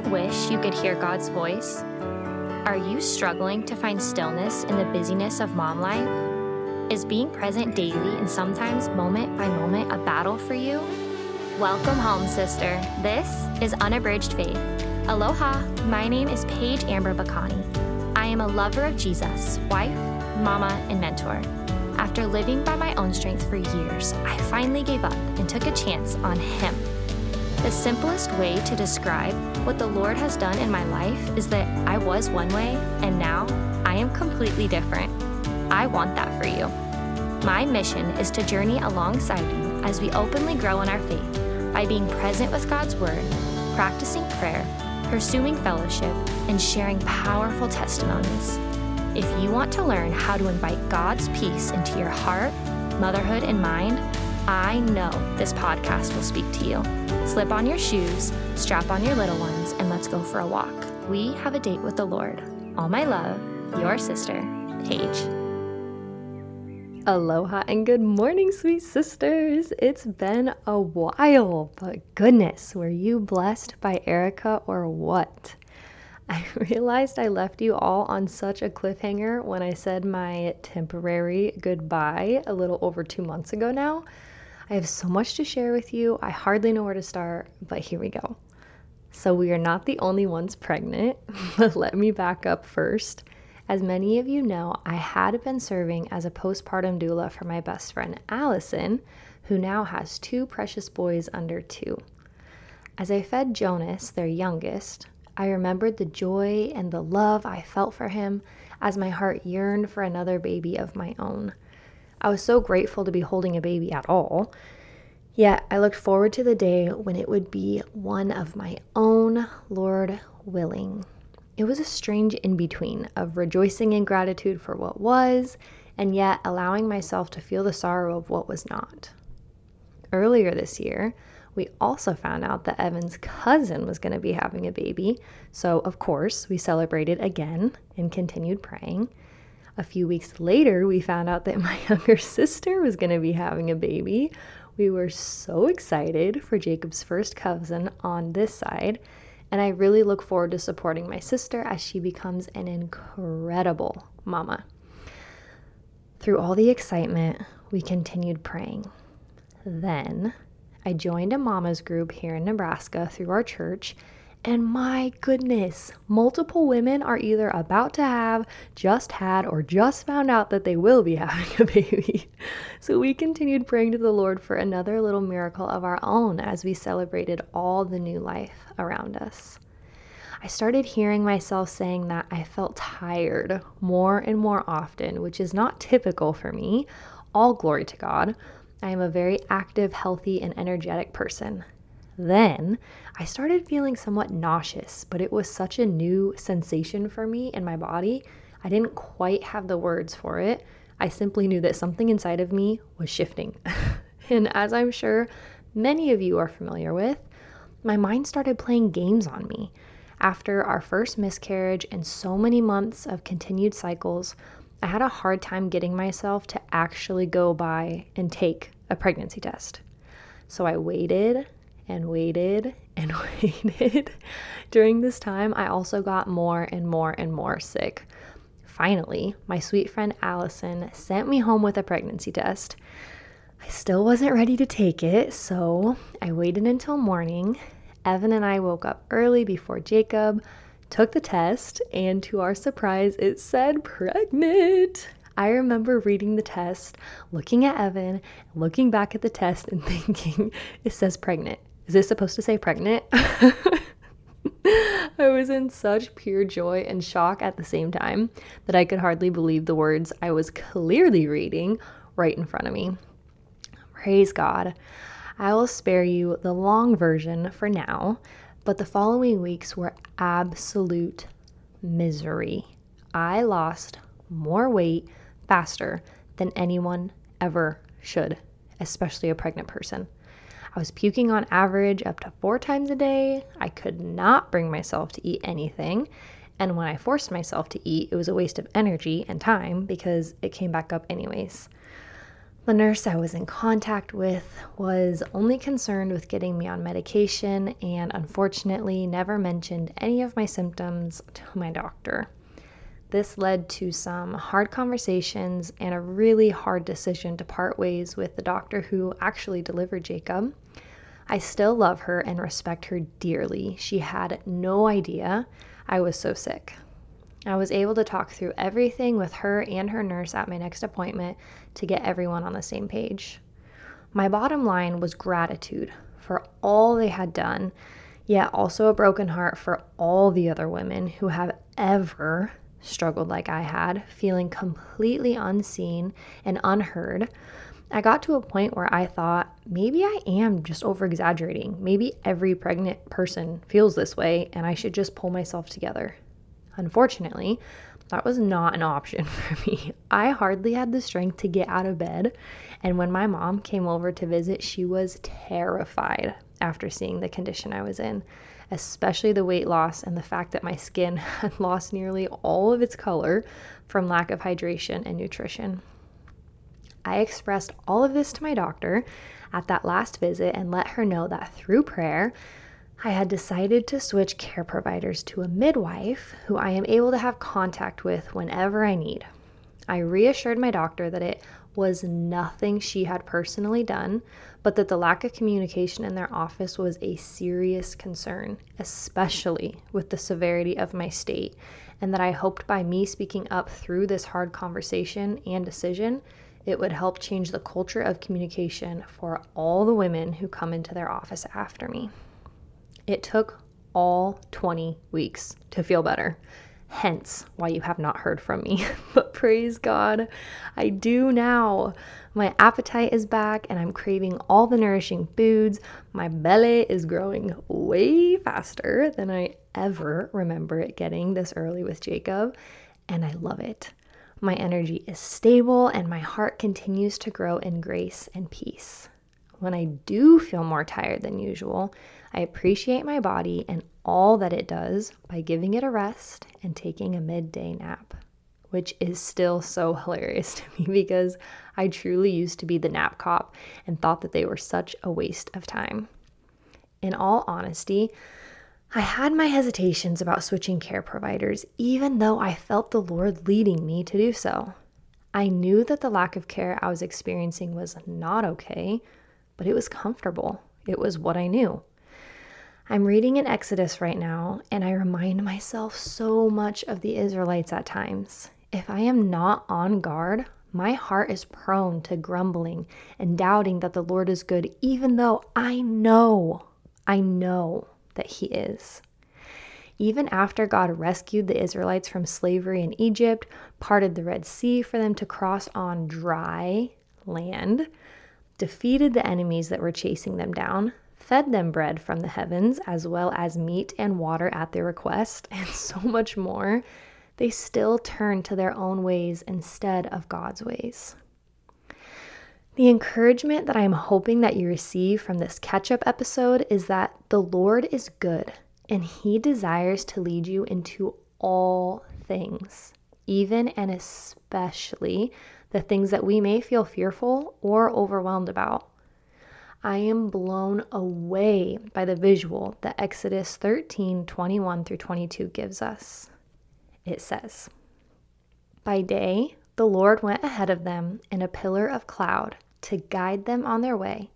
you wish you could hear God's voice? Are you struggling to find stillness in the busyness of mom life? Is being present daily and sometimes moment by moment a battle for you? Welcome home, sister. This is Unabridged Faith. Aloha, my name is Paige Amber Bacani. I am a lover of Jesus, wife, mama, and mentor. After living by my own strength for years, I finally gave up and took a chance on Him. The simplest way to describe what the Lord has done in my life is that I was one way, and now I am completely different. I want that for you. My mission is to journey alongside you as we openly grow in our faith by being present with God's Word, practicing prayer, pursuing fellowship, and sharing powerful testimonies. If you want to learn how to invite God's peace into your heart, motherhood, and mind, I know this podcast will speak to you. Slip on your shoes, strap on your little ones, and let's go for a walk. We have a date with the Lord. All my love, your sister, Paige. Aloha and good morning, sweet sisters. It's been a while, but goodness, were you blessed by Erica or what? I realized I left you all on such a cliffhanger when I said my temporary goodbye a little over 2 months ago now. I have so much to share with you. I hardly know where to start, but here we go. So we are not the only ones pregnant, but let me back up first. As many of you know, I had been serving as a postpartum doula for my best friend, Allison, who now has two precious boys under two. As I fed Jonas, their youngest, I remembered the joy and the love I felt for him as my heart yearned for another baby of my own. I was so grateful to be holding a baby at all, yet I looked forward to the day when it would be one of my own, Lord willing. It was a strange in-between of rejoicing in gratitude for what was, and yet allowing myself to feel the sorrow of what was not. Earlier this year, we also found out that Evan's cousin was going to be having a baby, so of course we celebrated again and continued praying. A few weeks later, we found out that my younger sister was going to be having a baby. We were so excited for Jacob's first cousin on this side, and I really look forward to supporting my sister as she becomes an incredible mama. Through all the excitement, we continued praying. Then I joined a mama's group here in Nebraska through our church, and my goodness, multiple women are either about to have, just had, or just found out that they will be having a baby. So we continued praying to the Lord for another little miracle of our own as we celebrated all the new life around us. I started hearing myself saying that I felt tired more and more often, which is not typical for me. All glory to God. I am a very active, healthy, and energetic person. Then I started feeling somewhat nauseous, but it was such a new sensation for me and my body. I didn't quite have the words for it. I simply knew that something inside of me was shifting. And as I'm sure many of you are familiar with, my mind started playing games on me. After our first miscarriage and so many months of continued cycles, I had a hard time getting myself to actually go by and take a pregnancy test. So I waited and waited and waited. During this time, I also got more and more and more sick. Finally, my sweet friend Allison sent me home with a pregnancy test. I still wasn't ready to take it, so I waited until morning. Evan and I woke up early before Jacob, took the test, and to our surprise, it said pregnant. I remember reading the test, looking at Evan, looking back at the test, and thinking, it says pregnant. Is this supposed to say pregnant? I was in such pure joy and shock at the same time that I could hardly believe the words I was clearly reading right in front of me. Praise God. I will spare you the long version for now. But the following weeks were absolute misery. I lost more weight faster than anyone ever should, especially a pregnant person. I was puking on average up to 4 times a day. I could not bring myself to eat anything. And when I forced myself to eat, it was a waste of energy and time because it came back up anyways. The nurse I was in contact with was only concerned with getting me on medication and unfortunately never mentioned any of my symptoms to my doctor. This led to some hard conversations and a really hard decision to part ways with the doctor who actually delivered Jacob. I still love her and respect her dearly. She had no idea I was so sick. I was able to talk through everything with her and her nurse at my next appointment to get everyone on the same page. My bottom line was gratitude for all they had done, yet also a broken heart for all the other women who have ever struggled like I had, feeling completely unseen and unheard. I got to a point where I thought, maybe I am just over-exaggerating. Maybe every pregnant person feels this way and I should just pull myself together. Unfortunately, that was not an option for me. I hardly had the strength to get out of bed, and when my mom came over to visit, she was terrified after seeing the condition I was in, especially the weight loss and the fact that my skin had lost nearly all of its color from lack of hydration and nutrition. I expressed all of this to my doctor at that last visit and let her know that through prayer, I had decided to switch care providers to a midwife who I am able to have contact with whenever I need. I reassured my doctor that it was nothing she had personally done, but that the lack of communication in their office was a serious concern, especially with the severity of my state, and that I hoped by me speaking up through this hard conversation and decision, it would help change the culture of communication for all the women who come into their office after me. It took all 20 weeks to feel better, hence why you have not heard from me. But praise God, I do now. My appetite is back and I'm craving all the nourishing foods. My belly is growing way faster than I ever remember it getting this early with Jacob, and I love it. My energy is stable and my heart continues to grow in grace and peace. When I do feel more tired than usual, I appreciate my body and all that it does by giving it a rest and taking a midday nap, which is still so hilarious to me because I truly used to be the nap cop and thought that they were such a waste of time. In all honesty, I had my hesitations about switching care providers, even though I felt the Lord leading me to do so. I knew that the lack of care I was experiencing was not okay, but it was comfortable. It was what I knew. I'm reading in Exodus right now, and I remind myself so much of the Israelites at times. If I am not on guard, my heart is prone to grumbling and doubting that the Lord is good, even though I know that He is. Even after God rescued the Israelites from slavery in Egypt, parted the Red Sea for them to cross on dry land, defeated the enemies that were chasing them down, fed them bread from the heavens, as well as meat and water at their request, and so much more, they still turned to their own ways instead of God's ways. The encouragement that I am hoping that you receive from this catch-up episode is that the Lord is good, and He desires to lead you into all things, even and especially the things that we may feel fearful or overwhelmed about. I am blown away by the visual that Exodus 13:21-22 gives us. It says, "By day the Lord went ahead of them in a pillar of cloud to guide them on their way,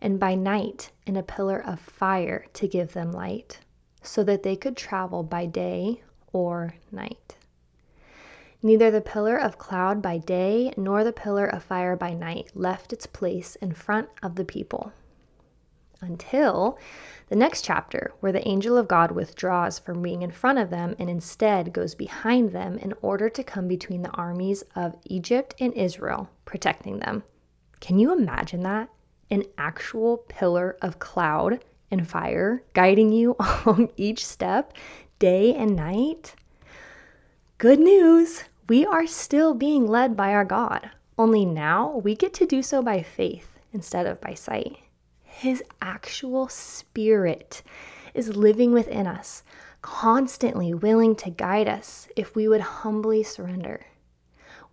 and by night in a pillar of fire to give them light, so that they could travel by day or night. Neither the pillar of cloud by day nor the pillar of fire by night left its place in front of the people." Until the next chapter, where the angel of God withdraws from being in front of them and instead goes behind them in order to come between the armies of Egypt and Israel, protecting them. Can you imagine that? An actual pillar of cloud and fire guiding you along each step, day and night? Good news! We are still being led by our God, only now we get to do so by faith instead of by sight. His actual Spirit is living within us, constantly willing to guide us if we would humbly surrender.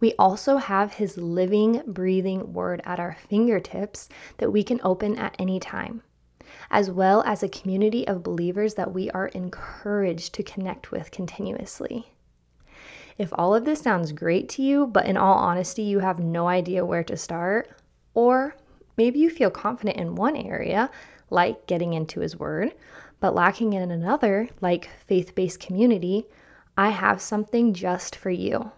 We also have his living, breathing word at our fingertips that we can open at any time, as well as a community of believers that we are encouraged to connect with continuously. If all of this sounds great to you, but in all honesty, you have no idea where to start, or maybe you feel confident in one area, like getting into his word, but lacking in another, like faith-based community, I have something just for you.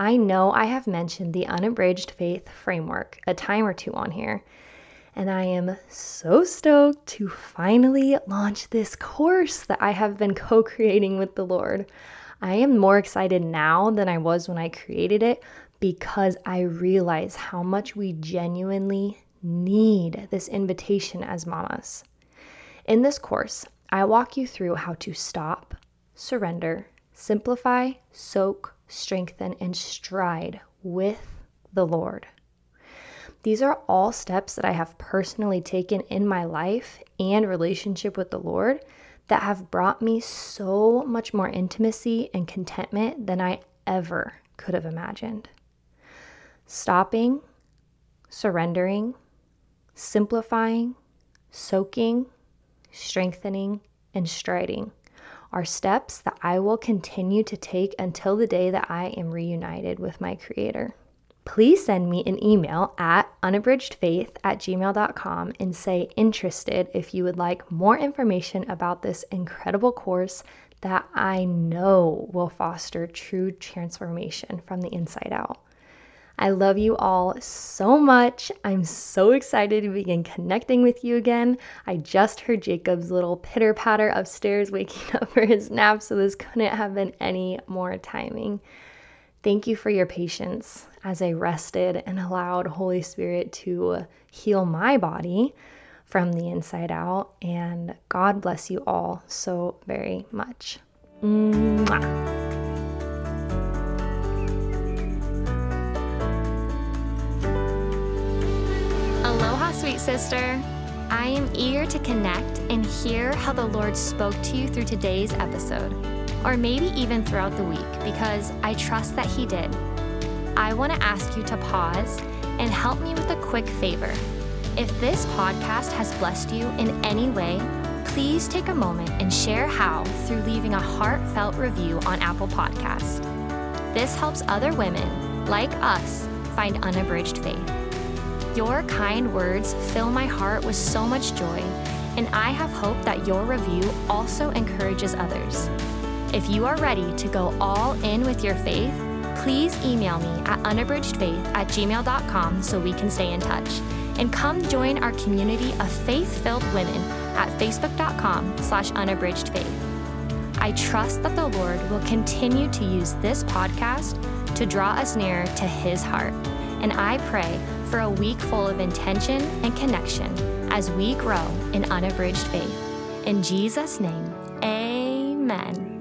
I know I have mentioned the Unabridged Faith framework a time or two on here, and I am so stoked to finally launch this course that I have been co-creating with the Lord. I am more excited now than I was when I created it because I realize how much we genuinely need this invitation as mamas. In this course, I walk you through how to stop, surrender, simplify, soak, strengthen, and stride with the Lord. These are all steps that I have personally taken in my life and relationship with the Lord that have brought me so much more intimacy and contentment than I ever could have imagined. Stopping, surrendering, simplifying, soaking, strengthening, and striding are steps that I will continue to take until the day that I am reunited with my Creator. Please send me an email at unabridgedfaith@gmail.com and say interested if you would like more information about this incredible course that I know will foster true transformation from the inside out. I love you all so much. I'm so excited to begin connecting with you again. I just heard Jacob's little pitter-patter upstairs waking up for his nap, so this couldn't have been any more timing. Thank you for your patience as I rested and allowed Holy Spirit to heal my body from the inside out. And God bless you all so very much. Mwah. Aloha, sweet sister. I am eager to connect and hear how the Lord spoke to you through today's episode, or maybe even throughout the week, because I trust that He did. I want to ask you to pause and help me with a quick favor. If this podcast has blessed you in any way, please take a moment and share how through leaving a heartfelt review on Apple Podcasts. This helps other women, like us, find Unabridged Faith. Your kind words fill my heart with so much joy, and I have hope that your review also encourages others. If you are ready to go all in with your faith, please email me at unabridgedfaith@gmail.com so we can stay in touch. And come join our community of faith-filled women at facebook.com/unabridgedfaith. I trust that the Lord will continue to use this podcast to draw us nearer to His heart. And I pray for a week full of intention and connection as we grow in Unabridged Faith. In Jesus' name, amen.